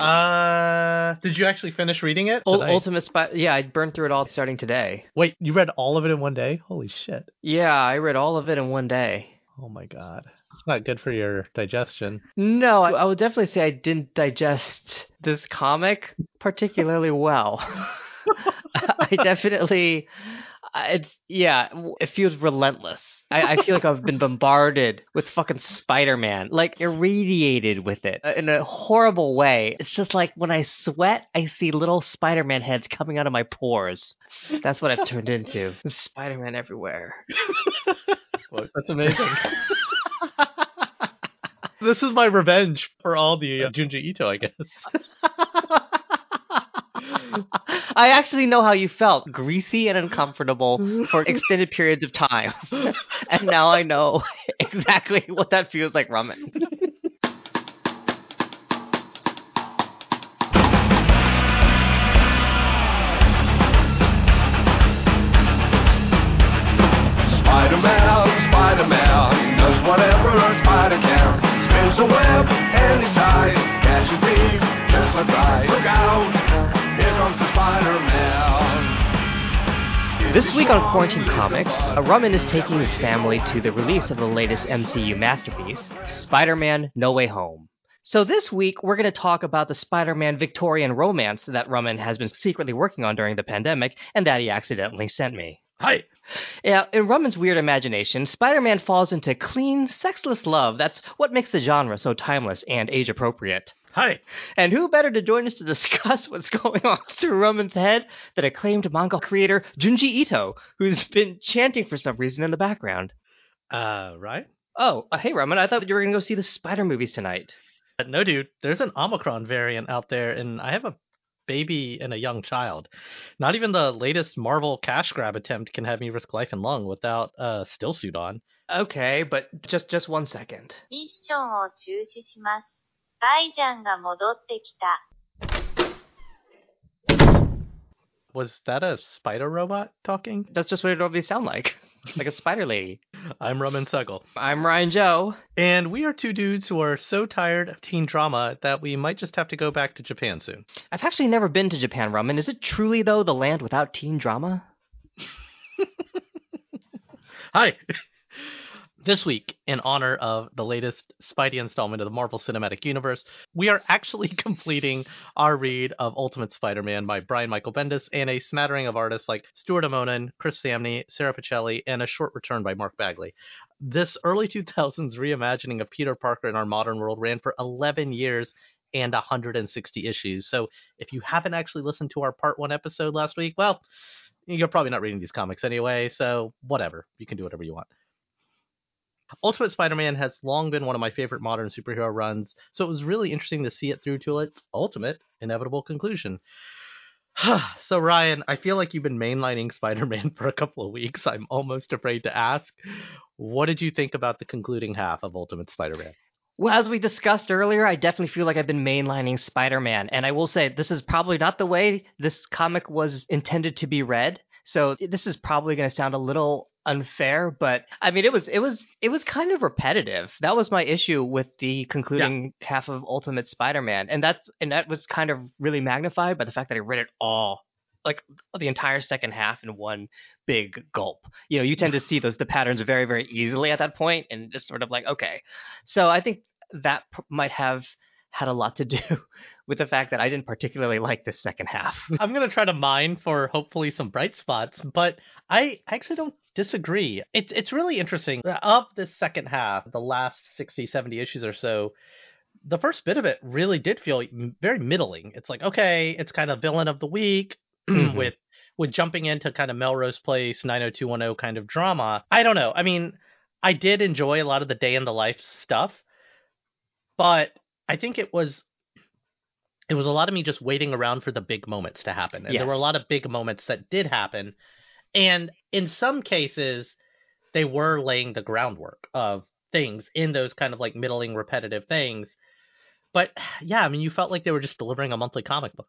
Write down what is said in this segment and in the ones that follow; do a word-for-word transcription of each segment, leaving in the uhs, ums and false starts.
Uh, did you actually finish reading it? U- I... Ultimate Spider. Yeah, I burned through it all starting today. Wait, you read all of it in one day? Holy shit. Yeah, I read all of it in one day. Oh my God. It's not good for your digestion. No, I, I would definitely say I didn't digest this comic particularly well. I definitely, it's, yeah, it feels relentless. I, I feel like I've been bombarded with fucking Spider-Man, like irradiated with it in a horrible way. It's just like when I sweat, I see little Spider-Man heads coming out of my pores. That's what I've turned into. There's Spider-Man everywhere. Look, that's amazing. This is my revenge for all the uh, Junji Ito, I guess. I actually know how you felt. Greasy and uncomfortable for extended periods of time. And now I know exactly what that feels like, Ramen. Spider-Man, Spider-Man, does whatever a spider can. Spins a web any size, catches thieves just like flies. Look out! Here comes the Spider-Man. This week on Quarantine Comics, Rumaan is taking his family to the release of the latest M C U masterpiece, Spider-Man No Way Home. So this week, we're going to talk about the Spider-Man Victorian romance that Rumaan has been secretly working on during the pandemic and that he accidentally sent me. Hi! Yeah, in Rumaan's weird imagination, Spider-Man falls into clean, sexless love. That's what makes the genre so timeless and age-appropriate. Hi! And who better to join us to discuss what's going on through Rumaan's head than acclaimed manga creator Junji Ito, who's been chanting for some reason in the background. Uh, right? Oh, uh, hey Rumaan, I thought you were going to go see the Spider movies tonight. But no, dude, there's an Omicron variant out there, and I have a baby and a young child. Not even the latest Marvel cash grab attempt can have me risk life and lung without a uh, still suit on. Okay, but just just one second. Was that a spider robot talking? That's just what it normally sounds like. Like a spider lady. I'm Rumaan Suggle. I'm Ryan Joe. And we are two dudes who are so tired of teen drama that we might just have to go back to Japan soon. I've actually never been to Japan, Rumaan. Is it truly, though, the land without teen drama? Hi! This week, in honor of the latest Spidey installment of the Marvel Cinematic Universe, we are actually completing our read of Ultimate Spider-Man by Brian Michael Bendis and a smattering of artists like Stuart Immonen, Chris Samnee, Sarah Pichelli, and a short return by Mark Bagley. This early two thousands reimagining of Peter Parker in our modern world ran for eleven years and one hundred sixty issues. So if you haven't actually listened to our part one episode last week, well, you're probably not reading these comics anyway, so whatever. You can do whatever you want. Ultimate Spider-Man has long been one of my favorite modern superhero runs, so it was really interesting to see it through to its ultimate, inevitable conclusion. So, Ryan, I feel like you've been mainlining Spider-Man for a couple of weeks. I'm almost afraid to ask. What did you think about the concluding half of Ultimate Spider-Man? Well, as we discussed earlier, I definitely feel like I've been mainlining Spider-Man, and I will say this is probably not the way this comic was intended to be read, so this is probably going to sound a little unfair, but I mean, it was it was it was kind of repetitive. That was my issue with the concluding yeah. half of Ultimate Spider-Man, and that's and that was kind of really magnified by the fact that I read it all, like the entire second half in one big gulp. You know, you tend to see those the patterns very very easily at that point, and just sort of like okay. So I think that p- might have had a lot to do with the fact that I didn't particularly like this second half. I'm going to try to mine for hopefully some bright spots, but I actually don't disagree. It's it's really interesting. Of this second half, the last sixty, seventy issues or so, the first bit of it really did feel very middling. It's like, okay, it's kind of villain of the week mm-hmm. with with jumping into kind of Melrose Place, nine oh two one oh kind of drama. I don't know. I mean, I did enjoy a lot of the day in the life stuff, but I think it was it was a lot of me just waiting around for the big moments to happen. And yes. There were a lot of big moments that did happen. And in some cases, they were laying the groundwork of things in those kind of like middling repetitive things. But yeah, I mean, you felt like they were just delivering a monthly comic book.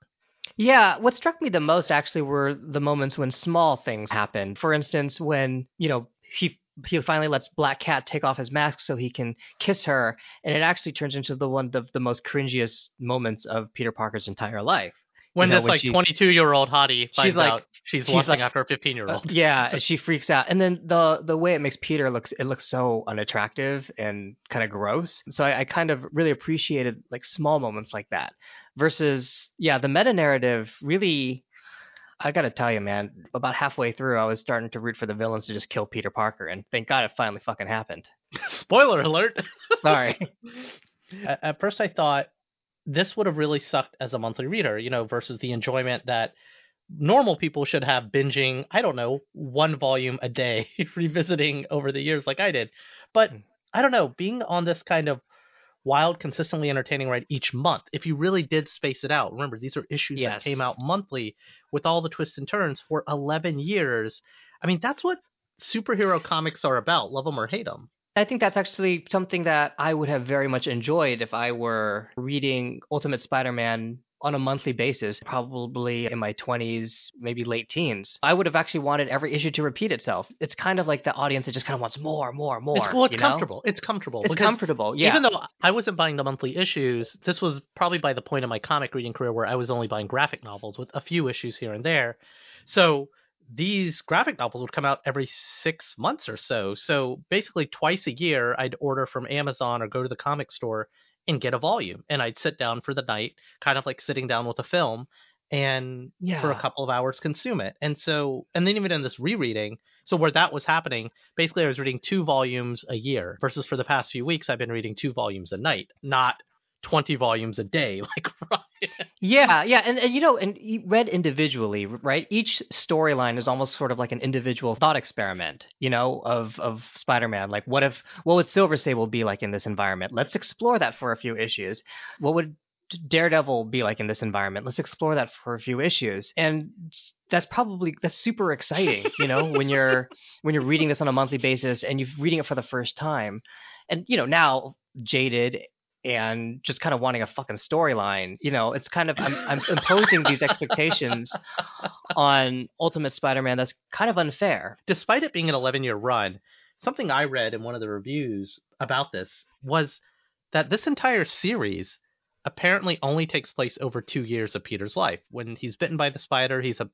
Yeah, what struck me the most actually were the moments when small things happened. For instance, when, you know, he he finally lets Black Cat take off his mask so he can kiss her, and it actually turns into the one of the most cringiest moments of Peter Parker's entire life. When you know, this when like twenty-two-year-old hottie finds she's like, out she's, she's lusting like, after a fifteen-year-old. Uh, yeah, and she freaks out. And then the the way it makes Peter looks, it looks so unattractive and kind of gross. So I, I kind of really appreciated like small moments like that. Versus, yeah, the meta-narrative really, I got to tell you, man, about halfway through, I was starting to root for the villains to just kill Peter Parker. And thank God it finally fucking happened. Spoiler alert. Sorry. At, at first I thought, this would have really sucked as a monthly reader, you know, versus the enjoyment that normal people should have binging, I don't know, one volume a day, revisiting over the years like I did. But I don't know, being on this kind of wild, consistently entertaining ride each month, if you really did space it out, remember, these are issues yes. that came out monthly with all the twists and turns for eleven years. I mean, that's what superhero comics are about, love them or hate them. I think that's actually something that I would have very much enjoyed if I were reading Ultimate Spider-Man on a monthly basis, probably in my twenties, maybe late teens. I would have actually wanted every issue to repeat itself. It's kind of like the audience that just kind of wants more, more, more. It's, well, it's comfortable. Know? It's comfortable. It's comfortable, yeah. Even though I wasn't buying the monthly issues, this was probably by the point of my comic reading career where I was only buying graphic novels with a few issues here and there. So these graphic novels would come out every six months or so. So basically twice a year, I'd order from Amazon or go to the comic store and get a volume. And I'd sit down for the night, kind of like sitting down with a film, and yeah. for a couple of hours consume it. And so, and then even in this rereading, so where that was happening, basically I was reading two volumes a year versus for the past few weeks, I've been reading two volumes a night, not twenty volumes a day, like Ryan. Yeah, yeah, and, and you know, and read individually, right? Each storyline is almost sort of like an individual thought experiment, you know, of of Spider-Man. Like, what if, what would Silver Sable be like in this environment? Let's explore that for a few issues. What would Daredevil be like in this environment? Let's explore that for a few issues. And that's probably that's super exciting, you know, when you're when you're reading this on a monthly basis and you're reading it for the first time, and you know, now jaded and just kind of wanting a fucking storyline, you know, it's kind of, I'm, I'm imposing these expectations on Ultimate Spider-Man that's kind of unfair. Despite it being an eleven-year run, something I read in one of the reviews about this was that this entire series apparently only takes place over two years of Peter's life. When he's bitten by the spider, he's a,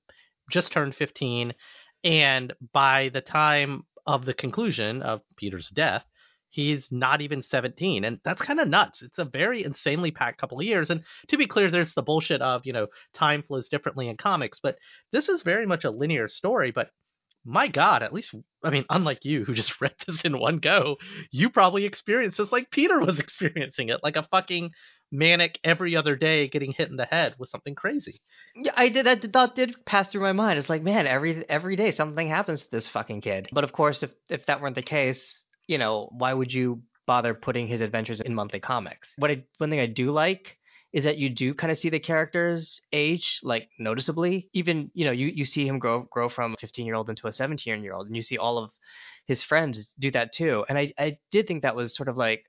just turned fifteen, and by the time of the conclusion of Peter's death, he's not even seventeen, and that's kind of nuts. It's a very insanely packed couple of years, and to be clear, there's the bullshit of, you know, time flows differently in comics, but this is very much a linear story, but my God, at least, I mean, unlike you, who just read this in one go, you probably experienced this like Peter was experiencing it, like a fucking manic every other day getting hit in the head with something crazy. Yeah, I did. That, that did pass through my mind. It's like, man, every every day something happens to this fucking kid. But of course, if if that weren't the case, you know, why would you bother putting his adventures in monthly comics? What I, one thing I do like is that you do kind of see the characters age, like, noticeably. Even, you know, you, you see him grow grow from a fifteen-year-old into a seventeen-year-old, and you see all of his friends do that too. And I, I did think that was sort of like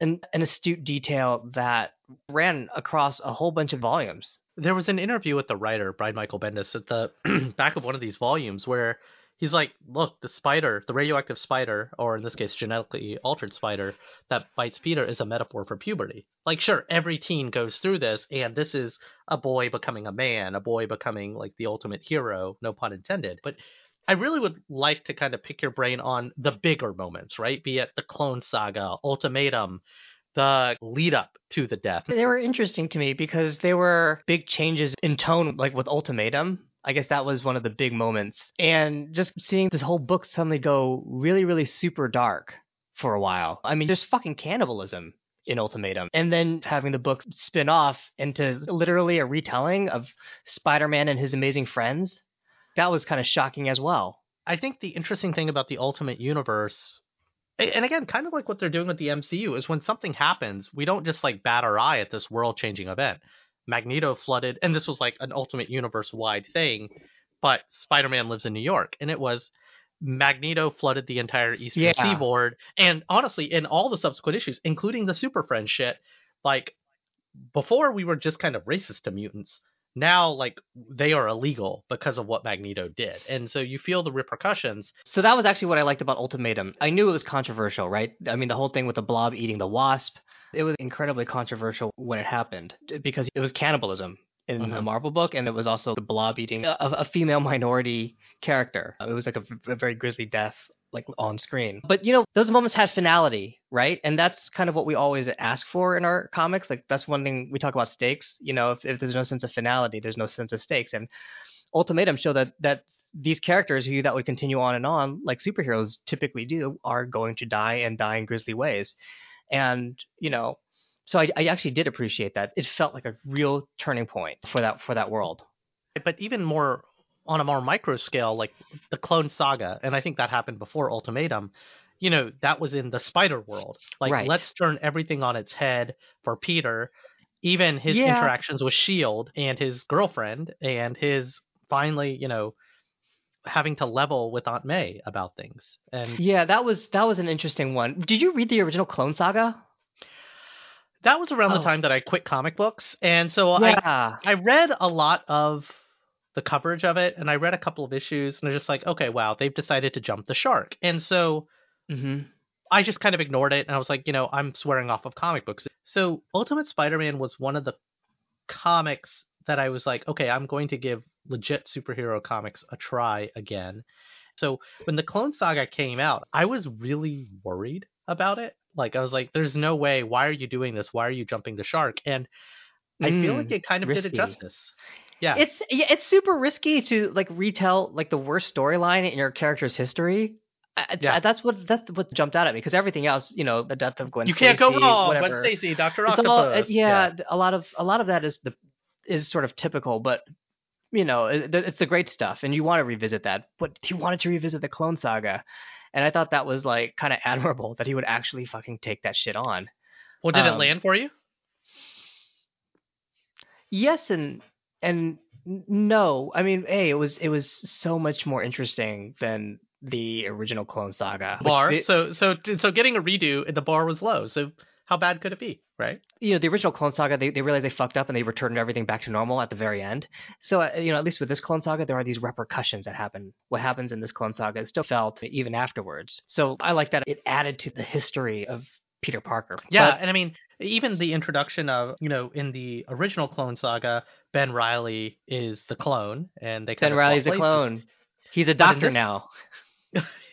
an, an astute detail that ran across a whole bunch of volumes. There was an interview with the writer, Brian Michael Bendis, at the back of one of these volumes where he's like, look, the spider, the radioactive spider, or in this case, genetically altered spider that bites Peter is a metaphor for puberty. Like, sure, every teen goes through this, and this is a boy becoming a man, a boy becoming like the ultimate hero, no pun intended. But I really would like to kind of pick your brain on the bigger moments, right? Be it the Clone Saga, Ultimatum, the lead up to the death. They were interesting to me because they were big changes in tone, like with Ultimatum. I guess that was one of the big moments. And just seeing this whole book suddenly go really, really super dark for a while. I mean, there's fucking cannibalism in Ultimatum. And then having the book spin off into literally a retelling of Spider-Man and his amazing friends, that was kind of shocking as well. I think the interesting thing about the Ultimate Universe, and again, kind of like what they're doing with the M C U, is when something happens, we don't just like bat our eye at this world-changing event. Magneto flooded, and this was like an Ultimate Universe-wide thing, but Spider-Man lives in New York, and it was Magneto flooded the entire Eastern yeah. Seaboard, and honestly, in all the subsequent issues, including the Super Friends shit, like, before we were just kind of racist to mutants, now like they are illegal because of what Magneto did. And so you feel the repercussions. So that was actually what I liked about Ultimatum. I knew it was controversial, right? I mean, the whole thing with the Blob eating the Wasp, it was incredibly controversial when it happened because it was cannibalism in mm-hmm. the Marvel book, and it was also the Blob eating a, a female minority character. It was like a, a very grisly death, like on screen. But you know, those moments had finality, right? And that's kind of what we always ask for in our comics. Like that's one thing we talk about, stakes. You know, if, if there's no sense of finality, there's no sense of stakes. And Ultimatum showed that that these characters who you thought would continue on and on, like superheroes typically do, are going to die and die in grisly ways. And you know, so I, I actually did appreciate that. It felt like a real turning point for that for that world. But even more on a more micro scale, like the Clone Saga, and I think that happened before Ultimatum, you know, that was in the Spider world. Like, right. Let's turn everything on its head for Peter, even his yeah. interactions with S H I E L D and his girlfriend and his finally, you know, having to level with Aunt May about things. And yeah, that was that was an interesting one. Did you read the original Clone Saga? That was around oh. the time that I quit comic books. And so yeah. I I read a lot of the coverage of it, and I read a couple of issues, and they're just like, okay, wow, they've decided to jump the shark. And so mm-hmm. I just kind of ignored it, and I was like, you know, I'm swearing off of comic books. So Ultimate Spider-Man was one of the comics that I was like, okay, I'm going to give legit superhero comics a try again. So when the Clone Saga came out, I was really worried about it. Like, I was like, there's no way. Why are you doing this? Why are you jumping the shark? And I mm, feel like it kind of risky. did it justice. Yeah, it's it's super risky to like retell like the worst storyline in your character's history. I, yeah. I, that's what that's what jumped out at me, because everything else, you know, the death of Gwen. You Stacey, can't go wrong. Whatever. Gwen Stacy, Doctor Octopus. All, it, yeah, yeah, a lot of a lot of that is the is sort of typical, but you know, it, it's the great stuff, and you want to revisit that. But he wanted to revisit the Clone Saga, and I thought that was like kind of admirable that he would actually fucking take that shit on. Well, did um, it land for you? Yes, and. And no, I mean, hey, it was it was so much more interesting than the original Clone Saga. Bar, it, so so so getting a redo, the bar was low. So how bad could it be, right? You know, the original Clone Saga, they they realized they fucked up and they returned everything back to normal at the very end. So uh, you know, at least with this Clone Saga, there are these repercussions that happen. What happens in this Clone Saga is still felt even afterwards. So I like that it added to the history of Peter Parker. Yeah, but, and I mean, even the introduction of, you know, in the original Clone Saga, Ben Reilly is the clone, and they kind Ben of Reilly's a clone. He's a doctor this, now.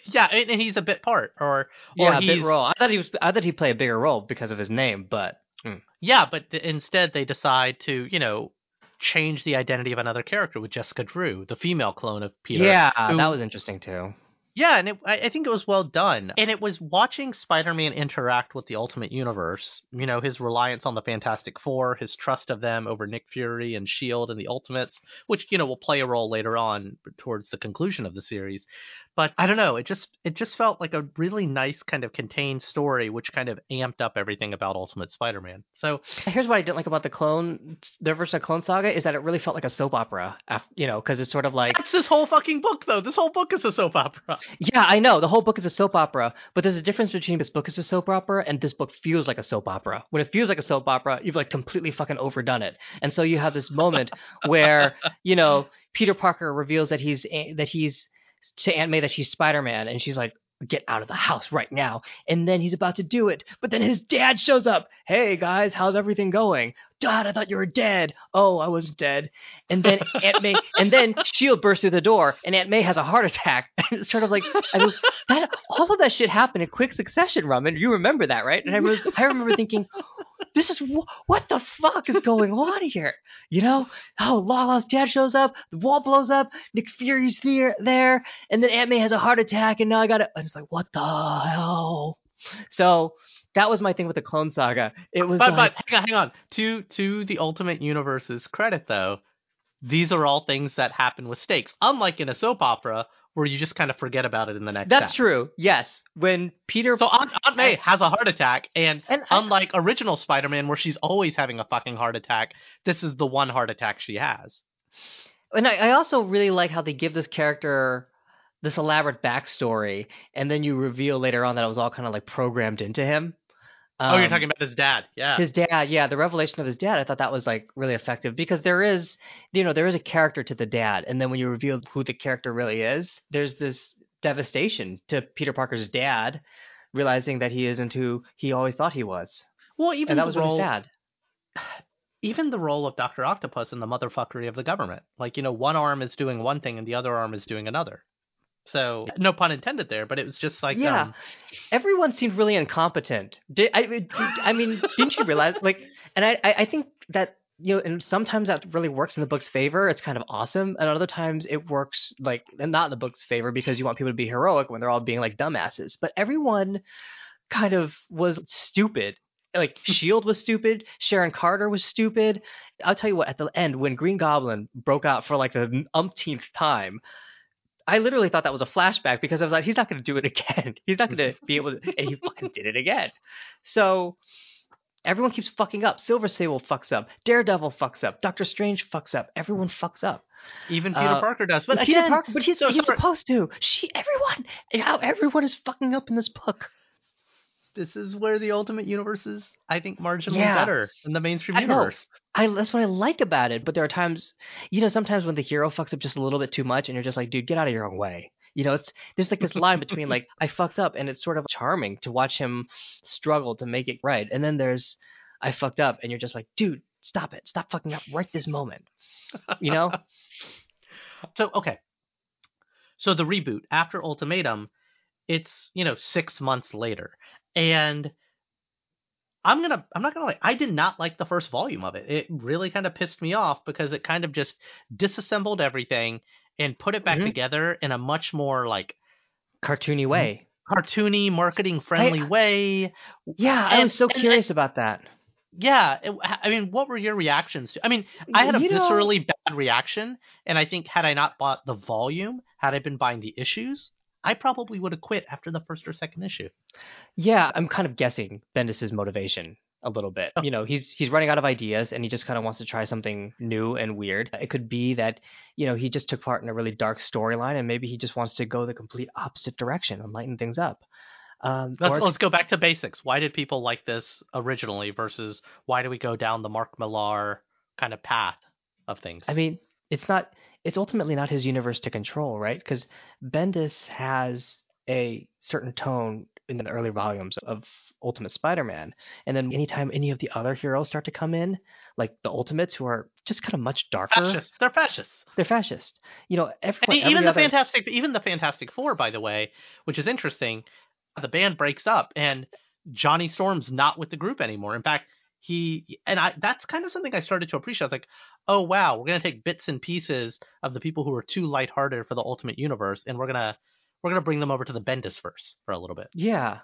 Yeah, and, and he's a bit part, or, or yeah, he's, a bit role. I thought he was. I thought he played a bigger role because of his name, but hmm. yeah, but th- instead they decide to, you know, change the identity of another character with Jessica Drew, the female clone of Peter. Yeah, who, that was interesting too. Yeah, and it, I think it was well done. And it was watching Spider-Man interact with the Ultimate Universe, you know, his reliance on the Fantastic Four, his trust of them over Nick Fury and S H I E L D and the Ultimates, which, you know, will play a role later on towards the conclusion of the series. But I don't know, it just it just felt like a really nice kind of contained story, which kind of amped up everything about Ultimate Spider-Man. So here's what I didn't like about the Clone, their version of Clone Saga, is that it really felt like a soap opera, you know, because it's sort of like... That's this whole fucking book, though. This whole book is a soap opera. Yeah, I know. The whole book is a soap opera, but there's a difference between this book is a soap opera and this book feels like a soap opera. When it feels like a soap opera, you've like completely fucking overdone it. And so you have this moment where, you know, Peter Parker reveals that he's that he's to Aunt May that she's Spider-Man, and she's like, get out of the house right now. And then he's about to do it, but then his dad shows up. Hey guys, how's everything going? Dad, I thought you were dead. Oh, I wasn't dead. And then Aunt May, and then S H I E L D bursts through the door, and Aunt May has a heart attack. And it's sort of like, I mean, that all of that shit happened in quick succession, Raman. You remember that, right? And I was, I remember thinking, this is what the fuck is going on here? You know, oh, Lala's dad shows up, the wall blows up, Nick Fury's there, there, and then Aunt May has a heart attack, and now I got it. And it's like, what the hell? So that was my thing with the Clone Saga. It was but, like, but hang on, hang on. To to the Ultimate Universe's credit, though, these are all things that happen with stakes. Unlike in a soap opera, where you just kind of forget about it in the next. That's act. True. Yes, when Peter. So Aunt, Aunt May has a heart attack, and, and unlike I, original Spider-Man, where she's always having a fucking heart attack, this is the one heart attack she has. And I, I also really like how they give this character this elaborate backstory, and then you reveal later on that it was all kind of like programmed into him. Um, oh, you're talking about his dad. Yeah. His dad. Yeah. The revelation of his dad. I thought that was like really effective because there is, you know, there is a character to the dad. And then when you reveal who the character really is, there's this devastation to Peter Parker's dad realizing that he isn't who he always thought he was. Well, even and that was role, really sad. Even the role of Doctor Octopus in the motherfuckery of the government. Like, you know, one arm is doing one thing and the other arm is doing another. So no pun intended there, but it was just like yeah, um, everyone seemed really incompetent. Did, I, did, I mean, didn't you realize? Like, and I, I think that you know, and sometimes that really works in the book's favor. It's kind of awesome, and other times it works like and not in the book's favor because you want people to be heroic when they're all being like dumbasses. But everyone kind of was stupid. Like S H I E L D was stupid. Sharon Carter was stupid. I'll tell you what. At the end, when Green Goblin broke out for like the umpteenth time. I literally thought that was a flashback because I was like, he's not going to do it again. He's not going to be able to – and he fucking did it again. So everyone keeps fucking up. Silver Sable fucks up. Daredevil fucks up. Doctor Strange fucks up. Everyone fucks up. Even Peter uh, Parker does. But Peter again, Parker, but he's, so he's supposed to. She, everyone. How everyone is fucking up in this book. This is where the Ultimate Universe is, I think, marginally yeah. better than the mainstream I universe. I, that's what I like about it. But there are times, you know, sometimes when the hero fucks up just a little bit too much and you're just like, dude, get out of your own way. You know, it's there's like this line between like, I fucked up and it's sort of charming to watch him struggle to make it right. And then there's, I fucked up and you're just like, dude, stop it. Stop fucking up right this moment. You know? So, okay. So the reboot after Ultimatum, it's, you know, six months later. And I'm going to, I'm not going to lie, I did not like the first volume of it. It really kind of pissed me off because it kind of just disassembled everything and put it back mm-hmm. together in a much more like cartoony way, cartoony marketing friendly I, way. Yeah. And, I was so and, curious and, about that. Yeah. It, I mean, what were your reactions to, I mean, I had a you viscerally know, bad reaction. And I think had I not bought the volume, had I been buying the issues, I probably would have quit after the first or second issue. Yeah, I'm kind of guessing Bendis' motivation a little bit. You know, he's he's running out of ideas and he just kind of wants to try something new and weird. It could be that, you know, he just took part in a really dark storyline and maybe he just wants to go the complete opposite direction and lighten things up. Um, let's, or... let's go back to basics. Why did people like this originally versus why do we go down the Mark Millar kind of path of things? I mean, it's not... It's ultimately not his universe to control, right? Because Bendis has a certain tone in the early volumes of Ultimate Spider-Man. And then anytime any of the other heroes start to come in, like the Ultimates, who are just kind of much darker. Fascist. They're fascists. They're fascists. You know, everyone, even every the other... Fantastic, even the Fantastic Four, by the way, which is interesting. The band breaks up, and Johnny Storm's not with the group anymore. In fact, he and I. That's kind of something I started to appreciate. I was like, oh, wow, we're going to take bits and pieces of the people who are too lighthearted for the Ultimate Universe, and we're going to we're gonna bring them over to the Bendisverse for a little bit. Yeah.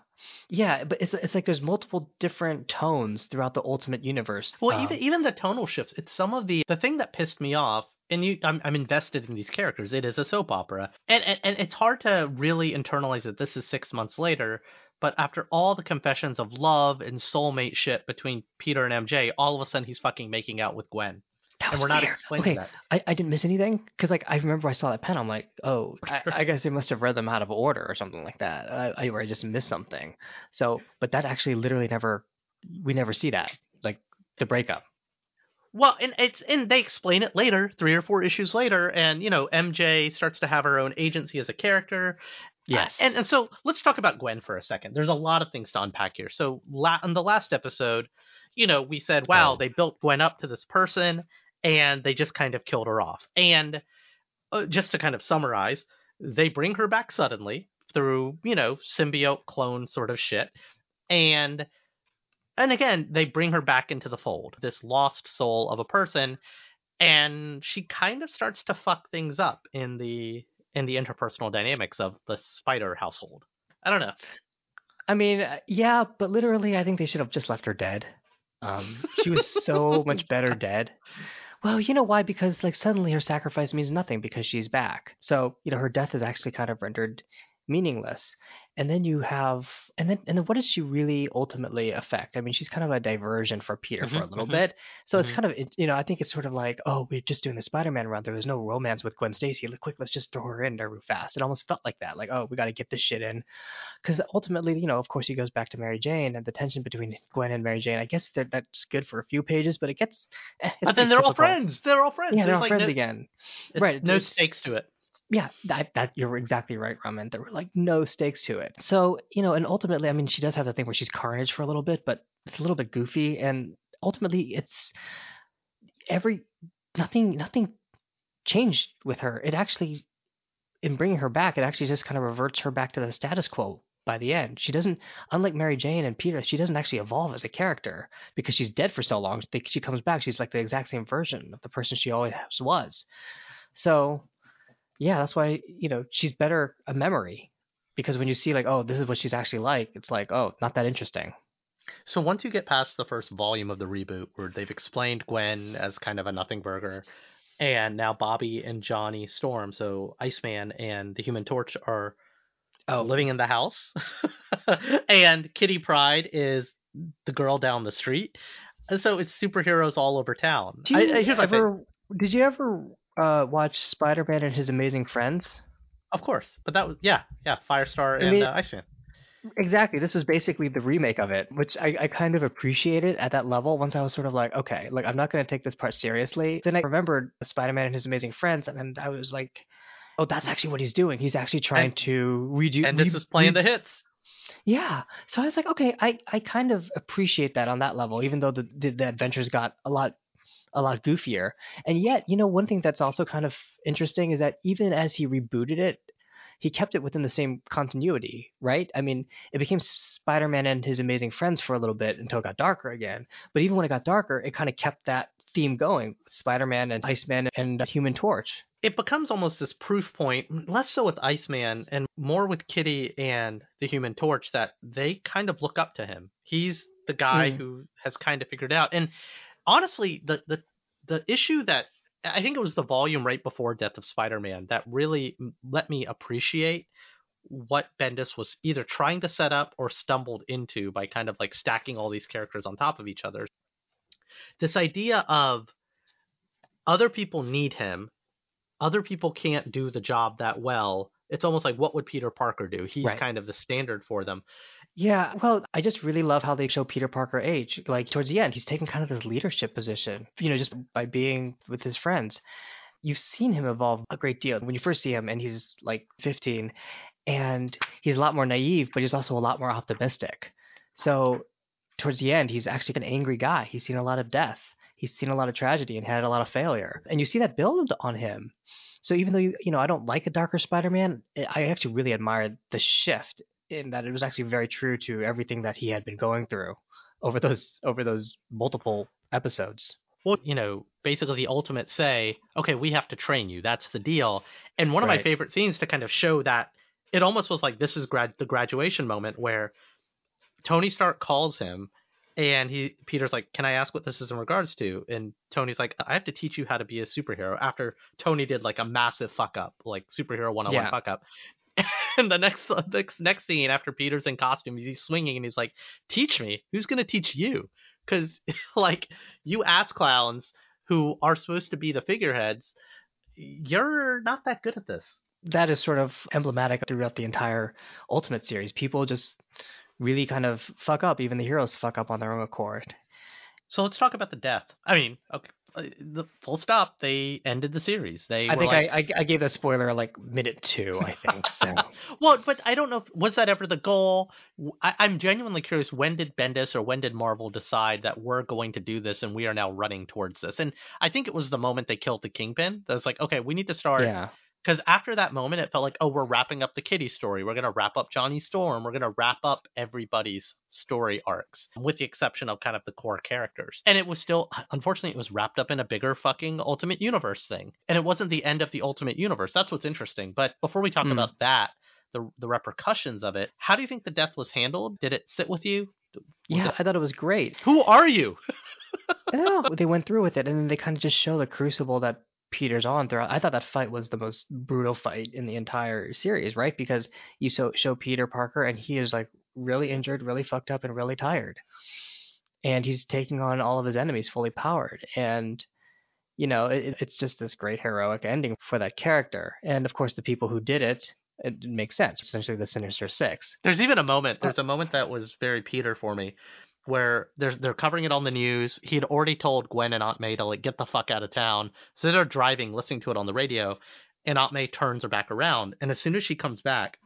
Yeah, but it's it's like there's multiple different tones throughout the Ultimate Universe. Well, um, even even the tonal shifts. It's some of the – the thing that pissed me off, and you, I'm, I'm invested in these characters. It is a soap opera. And, and, and it's hard to really internalize that this is six months later, but after all the confessions of love and soulmate shit between Peter and M J, all of a sudden he's fucking making out with Gwen. That and we're weird. Not explaining okay. that. I, I didn't miss anything because, like, I remember I saw that panel. I'm like, oh, I, I guess they must have read them out of order or something like that. I, I, or I just missed something. So, but that actually literally never – we never see that, like the breakup. Well, and it's and they explain it later, three or four issues later, and, you know, M J starts to have her own agency as a character. Yes. Uh, and, and so let's talk about Gwen for a second. There's a lot of things to unpack here. So la- in the last episode, you know, we said, wow, oh. they built Gwen up to this person – and they just kind of killed her off. And uh, just to kind of summarize, they bring her back suddenly through, you know, symbiote clone sort of shit. And and again, they bring her back into the fold, this lost soul of a person. And she kind of starts to fuck things up in the in the interpersonal dynamics of the Spider household. I don't know. I mean, yeah, but literally, I think they should have just left her dead. Um, she was so much better dead. Well, you know why? Because like suddenly her sacrifice means nothing because she's back. So, you know, her death is actually kind of rendered meaningless. And then you have, and then and then what does she really ultimately affect? I mean, she's kind of a diversion for Peter mm-hmm, for a little mm-hmm. bit. So mm-hmm. it's kind of, you know, I think it's sort of like, oh, we're just doing the Spider-Man run. There was no romance with Gwen Stacy. Quick, let's just throw her in there real fast. It almost felt like that. Like, oh, we got to get this shit in. Because ultimately, you know, of course he goes back to Mary Jane, and the tension between Gwen and Mary Jane, I guess that that's good for a few pages, but it gets... It's but then they're typical. all friends. They're all friends. Yeah, they're There's all like friends no, again. Right. It's, no it's, stakes to it. Yeah, that, that you're exactly right, Raman. There were like no stakes to it. So, you know, and ultimately, I mean, she does have the thing where she's Carnage for a little bit, but it's a little bit goofy. And ultimately, it's every nothing, nothing changed with her. It actually, in bringing her back, it actually just kind of reverts her back to the status quo by the end. She doesn't, unlike Mary Jane and Peter, she doesn't actually evolve as a character because she's dead for so long. She comes back, she's like the exact same version of the person she always was. So... yeah, that's why, you know, she's better a memory, because when you see like, oh, this is what she's actually like, it's like, oh, not that interesting. So once you get past the first volume of the reboot where they've explained Gwen as kind of a nothing burger, and now Bobby and Johnny Storm, so Iceman and the Human Torch are oh. living in the house and Kitty Pryde is the girl down the street. And so it's superheroes all over town. Do you I, here's ever, my thing. Did you ever... Uh, watch Spider-Man and His Amazing Friends? Of course. But that was, yeah, yeah, Firestar and I mean, uh, Iceman. Exactly. This is basically the remake of it, which I, I kind of appreciated at that level. Once I was sort of like, okay, like, I'm not going to take this part seriously. Then I remembered Spider-Man and His Amazing Friends, and then I was like, oh, that's actually what he's doing. He's actually trying and, to redo... And this re- is playing re- the hits. Yeah. So I was like, okay, I, I kind of appreciate that on that level, even though the, the, the adventures got a lot... a lot goofier. And yet, you know, one thing that's also kind of interesting is that even as he rebooted it, he kept it within the same continuity, right? I mean, it became Spider-Man and His Amazing Friends for a little bit until it got darker again. But even when it got darker, it kind of kept that theme going, Spider-Man and Iceman and Human Torch. It becomes almost this proof point, less so with Iceman and more with Kitty and the Human Torch, that they kind of look up to him. He's the guy mm. who has kind of figured out. And honestly, the, the the issue that I think it was the volume right before Death of Spider-Man that really let me appreciate what Bendis was either trying to set up or stumbled into by kind of like stacking all these characters on top of each other. This idea of other people need him, other people can't do the job that well. It's almost like, what would Peter Parker do? He's right. kind of the standard for them. Yeah, well, I just really love how they show Peter Parker age. Like, towards the end, he's taking kind of this leadership position, you know, just by being with his friends. You've seen him evolve a great deal. When you first see him, and he's like fifteen, and he's a lot more naive, but he's also a lot more optimistic. So towards the end, he's actually an angry guy. He's seen a lot of death. He's seen a lot of tragedy and had a lot of failure. And you see that build on him. So even though, you, you know, I don't like a darker Spider-Man, I actually really admired the shift in that it was actually very true to everything that he had been going through over those over those multiple episodes. Well, you know, basically the Ultimates say, okay, we have to train you. That's the deal. And one of right. my favorite scenes to kind of show that, it almost was like this is grad- the graduation moment where Tony Stark calls him and he Peter's like, can I ask what this is in regards to? And Tony's like, I have to teach you how to be a superhero, after Tony did like a massive fuck up, like superhero one oh one yeah. fuck up. And the next, next next scene after Peter's in costume, he's swinging and he's like, teach me. Who's going to teach you? Because, like, you ass clowns who are supposed to be the figureheads, you're not that good at this. That is sort of emblematic throughout the entire Ultimate series. People just really kind of fuck up. Even the heroes fuck up on their own accord. So let's talk about the death. I mean, okay. The full stop, they ended the series. They I think like, I, I I gave that spoiler like minute two, I think. So. Well, but I don't know, if, was that ever the goal? I, I'm genuinely curious, when did Bendis or when did Marvel decide that we're going to do this and we are now running towards this? And I think it was the moment they killed the Kingpin. That was like, okay, we need to start. Yeah. Because after that moment, it felt like, oh, we're wrapping up the Kitty story. We're going to wrap up Johnny Storm. We're going to wrap up everybody's story arcs, with the exception of kind of the core characters. And it was still, unfortunately, it was wrapped up in a bigger fucking Ultimate Universe thing. And it wasn't the end of the Ultimate Universe. That's what's interesting. But before we talk mm. about that, the the repercussions of it, how do you think the death was handled? Did it sit with you? Was yeah, it... I thought it was great. Who are you? No, they went through with it, and then they kind of just show the crucible that peters on throughout. I thought that fight was the most brutal fight in the entire series, right? Because you so, show Peter Parker and he is like really injured, really fucked up, and really tired. And he's taking on all of his enemies fully powered. And, you know, it, it's just this great heroic ending for that character. And, of course, the people who did it, it makes sense. Essentially the Sinister Six. There's even a moment. There's a moment that was very Peter for me, where they're, they're covering it on the news. He had already told Gwen and Aunt May to, like, get the fuck out of town. So they're driving, listening to it on the radio, and Aunt May turns her back around. And as soon as she comes back,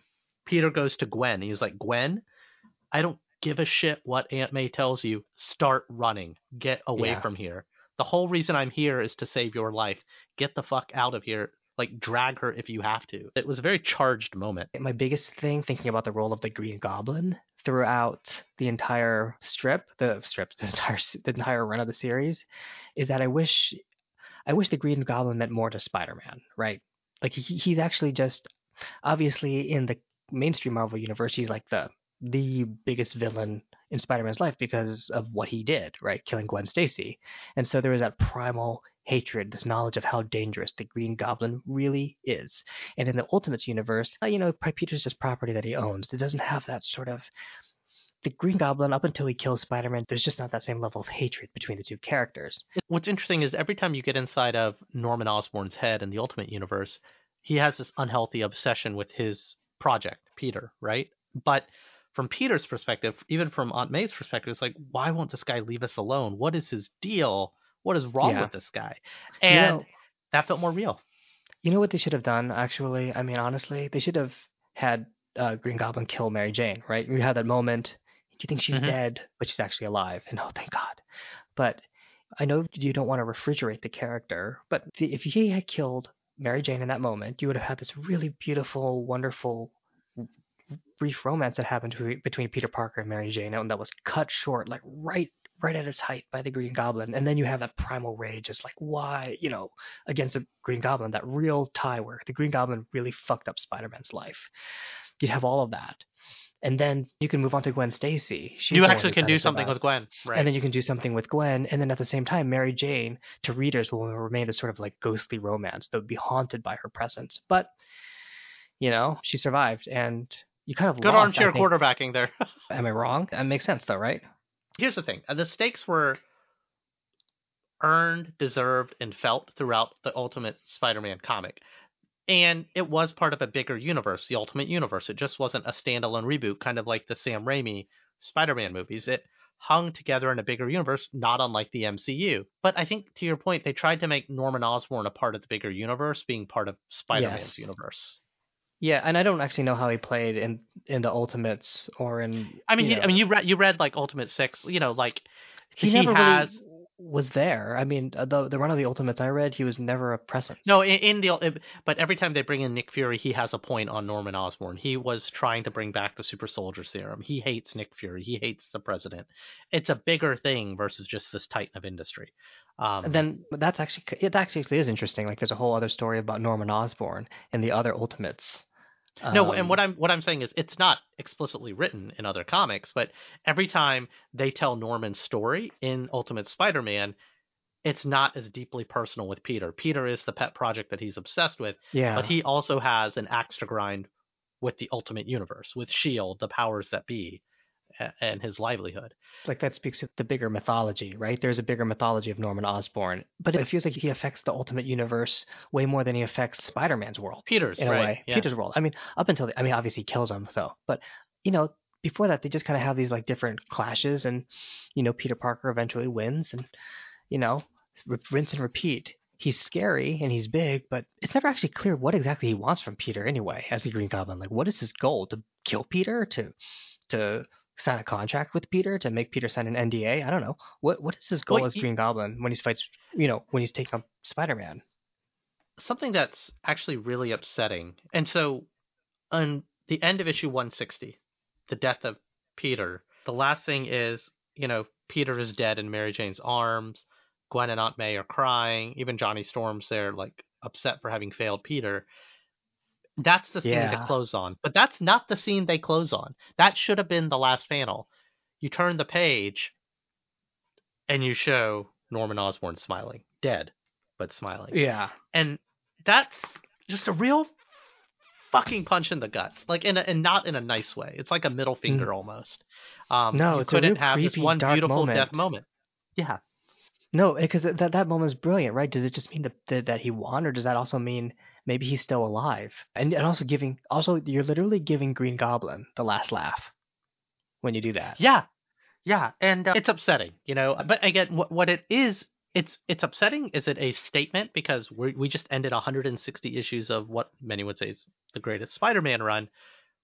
Peter goes to Gwen. He's like, Gwen, I don't give a shit what Aunt May tells you. Start running. Get away yeah. from here. The whole reason I'm here is to save your life. Get the fuck out of here. Like, drag her if you have to. It was a very charged moment. My biggest thing, thinking about the role of the Green Goblin throughout the entire strip, the strip, the entire, the entire run of the series, is that I wish, I wish the Green Goblin meant more to Spider-Man, right? Like, he, he's actually just, obviously in the mainstream Marvel universe, he's like the, the biggest villain in Spider-Man's life because of what he did, right? Killing Gwen Stacy. And so there was that primal hatred, this knowledge of how dangerous the Green Goblin really is. And in the Ultimates universe, you know, Peter's just property that he owns. It doesn't have that sort of... The Green Goblin, up until he kills Spider-Man, there's just not that same level of hatred between the two characters. What's interesting is every time you get inside of Norman Osborn's head in the Ultimate universe, he has this unhealthy obsession with his project, Peter, right? But... from Peter's perspective, even from Aunt May's perspective, it's like, why won't this guy leave us alone? What is his deal? What is wrong yeah. with this guy? And you know, that felt more real. You know what they should have done, actually? I mean, honestly, they should have had uh, Green Goblin kill Mary Jane, right? We had that moment. Do you think she's mm-hmm. dead? But she's actually alive. And oh, thank God. But I know you don't want to refrigerate the character, but if he had killed Mary Jane in that moment, you would have had this really beautiful, wonderful brief romance that happened between Peter Parker and Mary Jane, and that was cut short, like right right at its height by the Green Goblin. And then you have that primal rage, just like, why, you know, against the Green Goblin, that real tie where the Green Goblin really fucked up Spider-Man's life. You'd have all of that. And then you can move on to Gwen Stacy. She's you actually can do something with Gwen. Right. And then you can do something with Gwen. And then at the same time, Mary Jane, to readers, will remain a sort of like ghostly romance that would be haunted by her presence. But, you know, she survived, and... you kind of good lost, armchair quarterbacking there. Am I wrong? That makes sense, though, right? Here's the thing. The stakes were earned, deserved, and felt throughout the Ultimate Spider-Man comic. And it was part of a bigger universe, the Ultimate Universe. It just wasn't a standalone reboot, kind of like the Sam Raimi Spider-Man movies. It hung together in a bigger universe, not unlike the M C U. But I think, to your point, they tried to make Norman Osborn a part of the bigger universe, being part of Spider-Man's yes. universe. Yeah, and I don't actually know how he played in, in the Ultimates or in. I mean, you know, I mean, you read you read like Ultimate Six, you know, like he, he never has really was there. I mean, the the run of the Ultimates I read, he was never a presence. No, in, in the but every time they bring in Nick Fury, he has a point on Norman Osborn. He was trying to bring back the Super Soldier Serum. He hates Nick Fury. He hates the president. It's a bigger thing versus just this titan of industry. Um, and then that's actually it. Actually, is interesting. Like, there's a whole other story about Norman Osborn and the other Ultimates. No, um, and what I'm what I'm saying is it's not explicitly written in other comics, but every time they tell Norman's story in Ultimate Spider-Man, it's not as deeply personal with Peter. Peter is the pet project that he's obsessed with, yeah. but he also has an axe to grind with the Ultimate Universe, with S H I E L D, the powers that be, and his livelihood. Like, that speaks to the bigger mythology, right? There's a bigger mythology of Norman Osborn, but it feels like he affects the Ultimate Universe way more than he affects Spider-Man's world. Peter's, in a right? way. Yeah. Peter's world. I mean, up until the, I mean, obviously he kills him, so, but you know, before that, they just kind of have these like different clashes, and you know, Peter Parker eventually wins, and you know, rinse and repeat. He's scary and he's big, but it's never actually clear what exactly he wants from Peter anyway, as the Green Goblin. Like, what is his goal? To kill Peter? To to sign a contract with Peter? To make Peter sign an N D A? I don't know. What What is his goal well, as Green Goblin when he fights, you know, when he's taking up Spider-Man? Something that's actually really upsetting. And so on the end of issue one sixty, the death of Peter, the last thing is, you know, Peter is dead in Mary Jane's arms. Gwen and Aunt May are crying. Even Johnny Storm's there, like, upset for having failed Peter. That's the scene yeah. to close on. But that's not the scene they close on. That should have been the last panel. You turn the page, and you show Norman Osborn smiling, dead, but smiling. Yeah. And that's just a real fucking punch in the guts, like, in a, and not in a nice way. It's like a middle finger mm. almost. Um, no, it's couldn't a real have creepy, this one dark beautiful moment. Death moment. Yeah. No, because that that moment is brilliant, right? Does it just mean that, that that he won, or does that also mean maybe he's still alive? And and also giving, also you're literally giving Green Goblin the last laugh when you do that. Yeah, yeah, and uh, it's upsetting, you know. But again, what what it is, it's it's upsetting. Is it a statement? Because we we just ended one hundred sixty issues of what many would say is the greatest Spider-Man run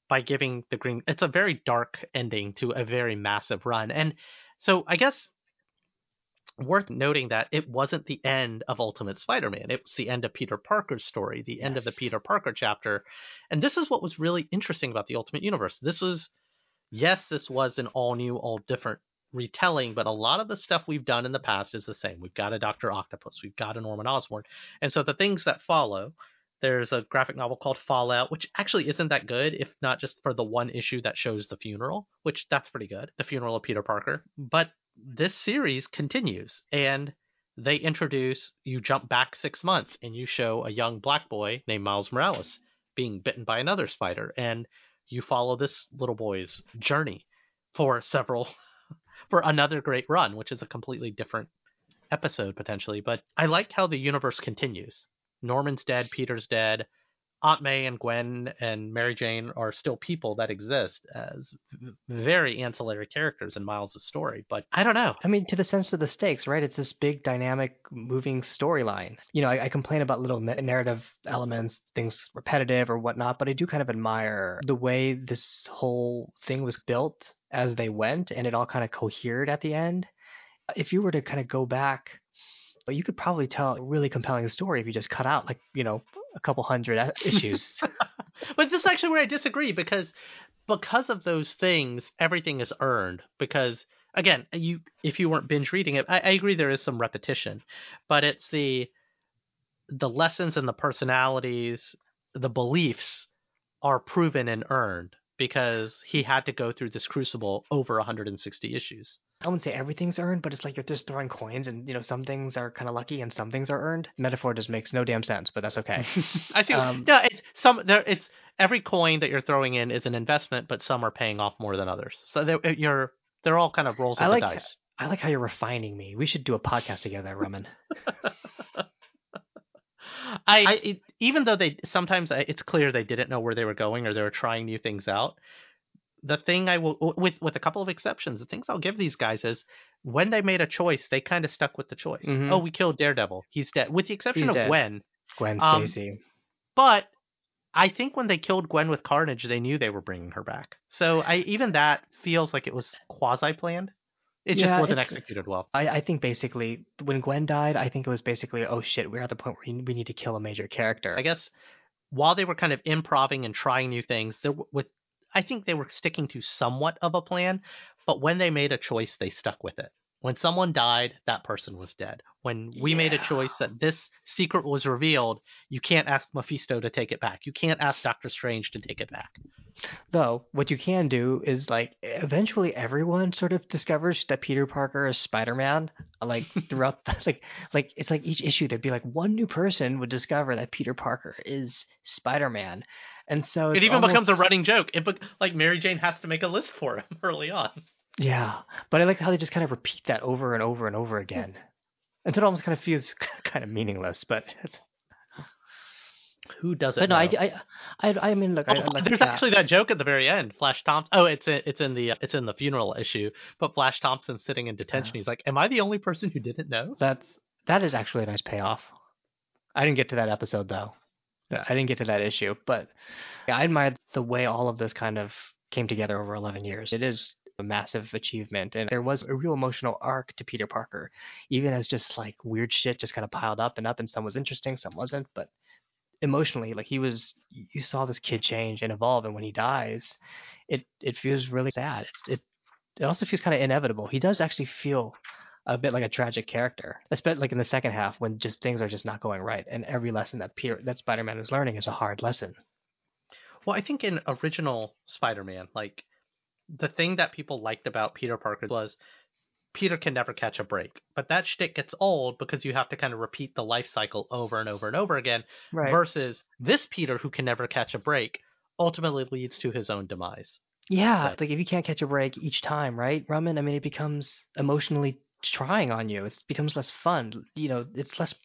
by giving the Green. It's a very dark ending to a very massive run, and so I guess. Worth noting that it wasn't the end of Ultimate Spider-Man. It was the end of Peter Parker's story, the yes. end of the Peter Parker chapter. And this is what was really interesting about the Ultimate Universe. This was, yes, this was an all new, all different retelling, but a lot of the stuff we've done in the past is the same. We've got a Doctor Octopus, we've got a Norman Osborn. And so the things that follow, there's a graphic novel called Fallout, which actually isn't that good, if not just for the one issue that shows the funeral, which that's pretty good, the funeral of Peter Parker. But this series continues, and they introduce, you jump back six months and you show a young black boy named Miles Morales being bitten by another spider, and you follow this little boy's journey for several for another great run, which is a completely different episode potentially. But I like how the universe continues. Norman's dead, Peter's dead, Aunt May and Gwen and Mary Jane are still people that exist as very ancillary characters in Miles' story. But I don't know. I mean, to the sense of the stakes, right? It's this big, dynamic, moving storyline. You know, I, I complain about little narrative elements, things repetitive or whatnot, but I do kind of admire the way this whole thing was built as they went, and it all kind of cohered at the end. If you were to kind of go back, but you could probably tell a really compelling story if you just cut out, like, you know, a couple hundred issues. But this is actually where I disagree, because because of those things, everything is earned. Because again, you if you weren't binge reading it, I, I agree there is some repetition, but it's the the lessons and the personalities, the beliefs are proven and earned, because he had to go through this crucible over one hundred sixty issues. I wouldn't say everything's earned, but it's like you're just throwing coins, and, you know, some things are kind of lucky and some things are earned. Metaphor just makes no damn sense, but that's okay. I see. Um, no, it's some there. It's every coin that you're throwing in is an investment, but some are paying off more than others. So they're you're they're all kind of rolls of like, the dice. I like how you're refining me. We should do a podcast together, Rumaan. I, I it, even though they sometimes I, it's clear they didn't know where they were going, or they were trying new things out. The thing I will, with with a couple of exceptions, the things I'll give these guys is when they made a choice, they kind of stuck with the choice. Mm-hmm. Oh, we killed Daredevil, he's dead. With the exception he's of dead. Gwen, Gwen um, Stacy. But I think when they killed Gwen with Carnage, they knew they were bringing her back. So I even that feels like it was quasi planned. It yeah, just wasn't executed well. I, I think basically when Gwen died, I think it was basically, oh shit, we're at the point where we need to kill a major character. I guess while they were kind of improvising and trying new things, there with I think they were sticking to somewhat of a plan, but when they made a choice, they stuck with it. When someone died, that person was dead. When we yeah. made a choice that this secret was revealed, you can't ask Mephisto to take it back. You can't ask Doctor Strange to take it back. Though, what you can do is, like, eventually everyone sort of discovers that Peter Parker is Spider-Man. Like, throughout, the, like, like it's like each issue, there'd be, like, one new person would discover that Peter Parker is Spider-Man. And so it even almost becomes a running joke. It be- like Mary Jane has to make a list for him early on. Yeah, but I like how they just kind of repeat that over and over and over again. And so it almost kind of feels kind of meaningless. But it's... who doesn't? But no, know? I, I, I, I mean, look, oh, I, I like there's that. actually that joke at the very end. Flash Thompson. Oh, it's in, it's in the it's in the funeral issue. But Flash Thompson's sitting in detention. Yeah. He's like, "Am I the only person who didn't know?" That's that is actually a nice payoff. I didn't get to that episode though. I didn't get to that issue, but yeah, I admired the way all of this kind of came together over eleven years. It is a massive achievement, and there was a real emotional arc to Peter Parker, even as just like weird shit just kind of piled up and up, and some was interesting, some wasn't, but emotionally, like he was, you saw this kid change and evolve, and when he dies, it, it feels really sad. It, it, it also feels kind of inevitable. He does actually feel a bit like a tragic character, especially like in the second half when just things are just not going right, and every lesson that Peter, that Spider-Man is learning is a hard lesson. Well, I think in original Spider-Man, like the thing that people liked about Peter Parker was Peter can never catch a break. But that shtick gets old because you have to kind of repeat the life cycle over and over and over again. Right. Versus this Peter who can never catch a break ultimately leads to his own demise. Yeah. So. Like if you can't catch a break each time, right, Rumaan? I mean, it becomes emotionally trying on you. It becomes less fun. You know, it's less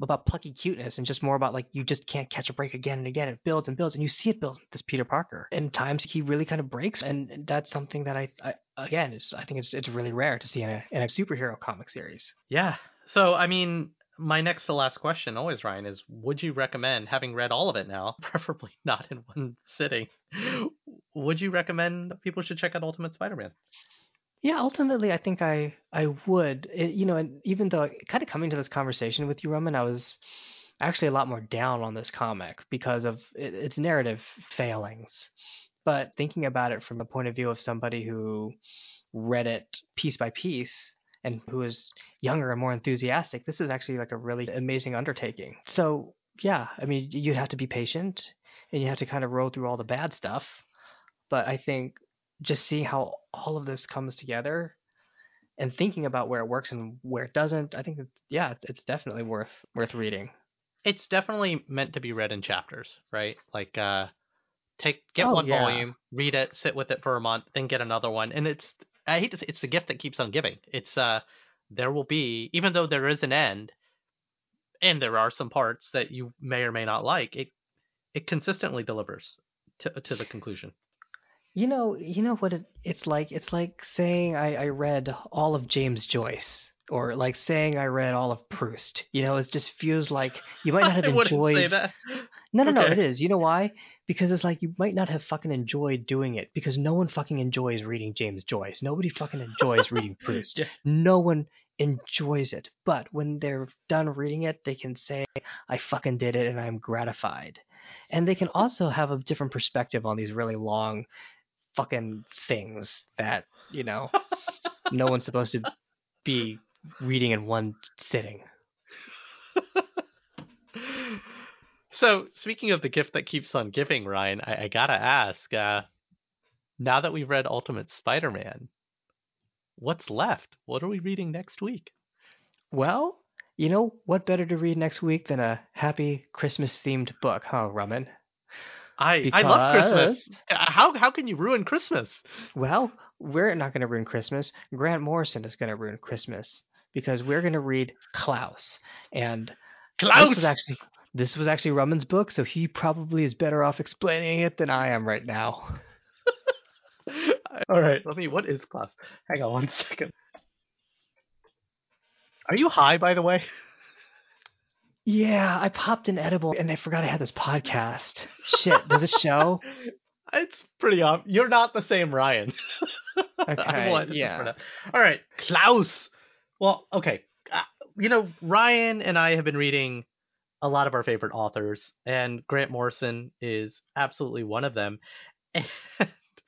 about plucky cuteness and just more about like you just can't catch a break again and again. It builds and builds and you see it build this Peter Parker. And times he really kind of breaks, and that's something that I, I again, it's, I think it's it's really rare to see in a, in a superhero comic series. Yeah. So I mean, my next to last question always, Ryan, is would you recommend, having read all of it now, preferably not in one sitting, would you recommend people should check out Ultimate Spider-Man? Yeah, ultimately, I think I I would, it, you know, and even though kind of coming to this conversation with you, Rumaan, I was actually a lot more down on this comic because of it, its narrative failings. But thinking about it from the point of view of somebody who read it piece by piece and who is younger and more enthusiastic, this is actually like a really amazing undertaking. So, yeah, I mean, you'd have to be patient and you have to kind of roll through all the bad stuff. But I think just seeing how all of this comes together and thinking about where it works and where it doesn't, I think, that, yeah, it's definitely worth worth reading. It's definitely meant to be read in chapters, right? Like, uh, take get oh, one yeah. volume, read it, sit with it for a month, then get another one. And it's, I hate to say, it's the gift that keeps on giving. It's, uh, there will be, even though there is an end, and there are some parts that you may or may not like, it it consistently delivers to to the conclusion. You know, you know what it, it's like? It's like saying I, I read all of James Joyce, or like saying I read all of Proust. You know, it just feels like you might not have I enjoyed. Say that. No, no, okay. no, it is. You know why? Because it's like you might not have fucking enjoyed doing it, because no one fucking enjoys reading James Joyce. Nobody fucking enjoys reading Proust. Yeah. No one enjoys it. But when they're done reading it, they can say, I fucking did it and I'm gratified. And they can also have a different perspective on these really long fucking things that, you know, no one's supposed to be reading in one sitting. So, speaking of the gift that keeps on giving, Ryan, I, I gotta ask, uh, now that we've read Ultimate Spider-Man, what's left? What are we reading next week? Well, you know, what better to read next week than a happy Christmas-themed book, huh, Rumaan? I, because... I love Christmas. How how can you ruin Christmas? Well, we're not going to ruin Christmas. Grant Morrison is going to ruin Christmas because we're going to read Klaus. And Klaus this was actually this was actually Rumaan's book, so he probably is better off explaining it than I am right now. All right, let me. What is Klaus? Hang on one second. Are you high, by the way? Yeah, I popped an edible and I forgot I had this podcast. Shit, does it show? It's pretty off. You're not the same Ryan. Okay, yeah. All right, Klaus. Well, okay. Uh, you know, Ryan and I have been reading a lot of our favorite authors, and Grant Morrison is absolutely one of them. And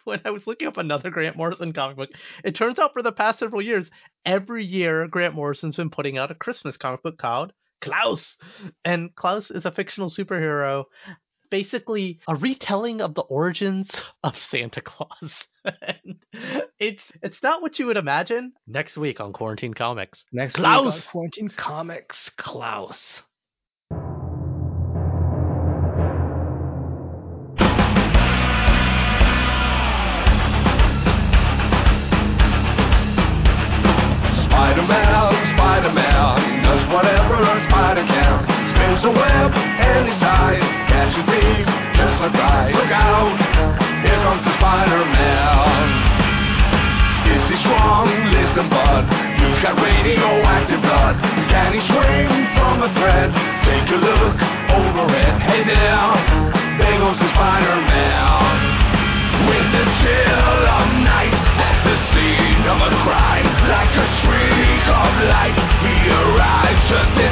when I was looking up another Grant Morrison comic book, it turns out for the past several years, every year Grant Morrison's been putting out a Christmas comic book called Klaus. And Klaus is a fictional superhero, basically a retelling of the origins of Santa Claus. And it's it's not what you would imagine. Next week on Quarantine Comics. Next Klaus. Week on Quarantine Comics, Klaus. Spider-Man, Spider-Man does whatever a spider can. Spins a web any size, catches thieves just like flies. Look out! Here comes the Spider-Man. Is he strong? Listen, bud. He's got radioactive blood. Can he swing from a thread? Take a look over it. Hey there, there goes the Spider-Man. With the chill of night, that's the scene of a crime. Like a shriek of light, he arrives just